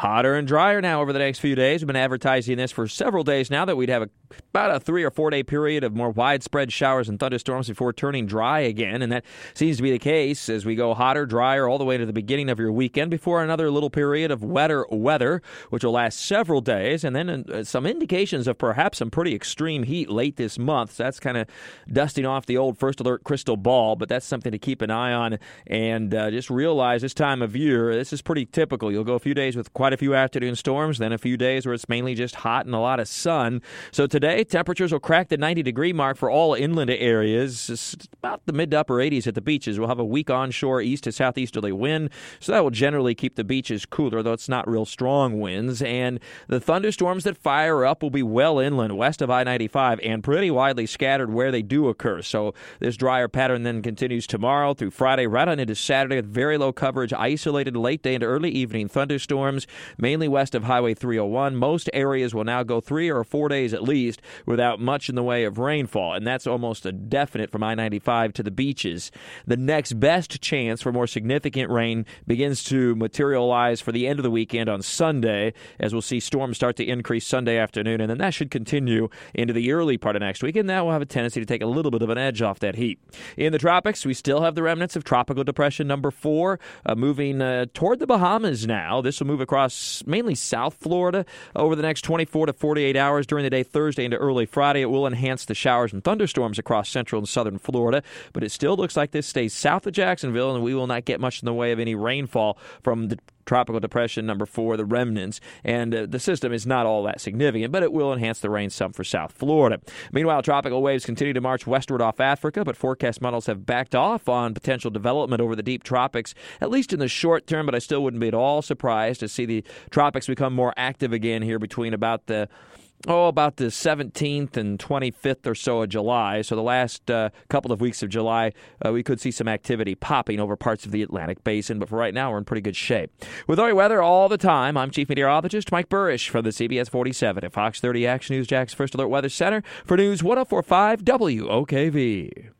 hotter and drier now over the next few days. We've been advertising this for several days now that we'd have about a 3 or 4 day period of more widespread showers and thunderstorms before turning dry again. And that seems to be the case as we go hotter, drier all the way to the beginning of your weekend before another little period of wetter weather, which will last several days. And then some indications of perhaps some pretty extreme heat late this month. So that's kind of dusting off the old First Alert crystal ball, but that's something to keep an eye on and just realize this time of year, this is pretty typical. You'll go a few days with quite a few afternoon storms, then a few days where it's mainly just hot and a lot of sun. So today, temperatures will crack the 90-degree mark for all inland areas. It's about the mid to upper 80s at the beaches. We'll have a weak onshore east to southeasterly wind, so that will generally keep the beaches cooler, though it's not real strong winds. And the thunderstorms that fire up will be well inland west of I-95 and pretty widely scattered where they do occur. So this drier pattern then continues tomorrow through Friday, right on into Saturday with very low coverage, isolated late day into early evening thunderstorms, mainly west of Highway 301. Most areas will now go 3 or 4 days at least without much in the way of rainfall, and that's almost a definite from I-95 to the beaches. The next best chance for more significant rain begins to materialize for the end of the weekend on Sunday, as we'll see storms start to increase Sunday afternoon, and then that should continue into the early part of next week, and that will have a tendency to take a little bit of an edge off that heat. In the tropics, we still have the remnants of Tropical Depression Number 4 moving toward the Bahamas now. This will move across mainly South Florida over the next 24 to 48 hours during the day Thursday into early Friday. It will enhance the showers and thunderstorms across central and southern Florida, but it still looks like this stays south of Jacksonville, and we will not get much in the way of any rainfall from the Tropical Depression Number 4, the remnants, and the system is not all that significant, but it will enhance the rain some for South Florida. Meanwhile, tropical waves continue to march westward off Africa, but forecast models have backed off on potential development over the deep tropics, at least in the short term, but I still wouldn't be at all surprised to see the tropics become more active again here between about the 17th and 25th or so of July. So the last couple of weeks of July, we could see some activity popping over parts of the Atlantic Basin. But for right now, we're in pretty good shape. With our weather all the time, I'm Chief Meteorologist Mike Buresh from the CBS 47 at Fox 30 Action News, Jack's First Alert Weather Center for News 104.5 WOKV.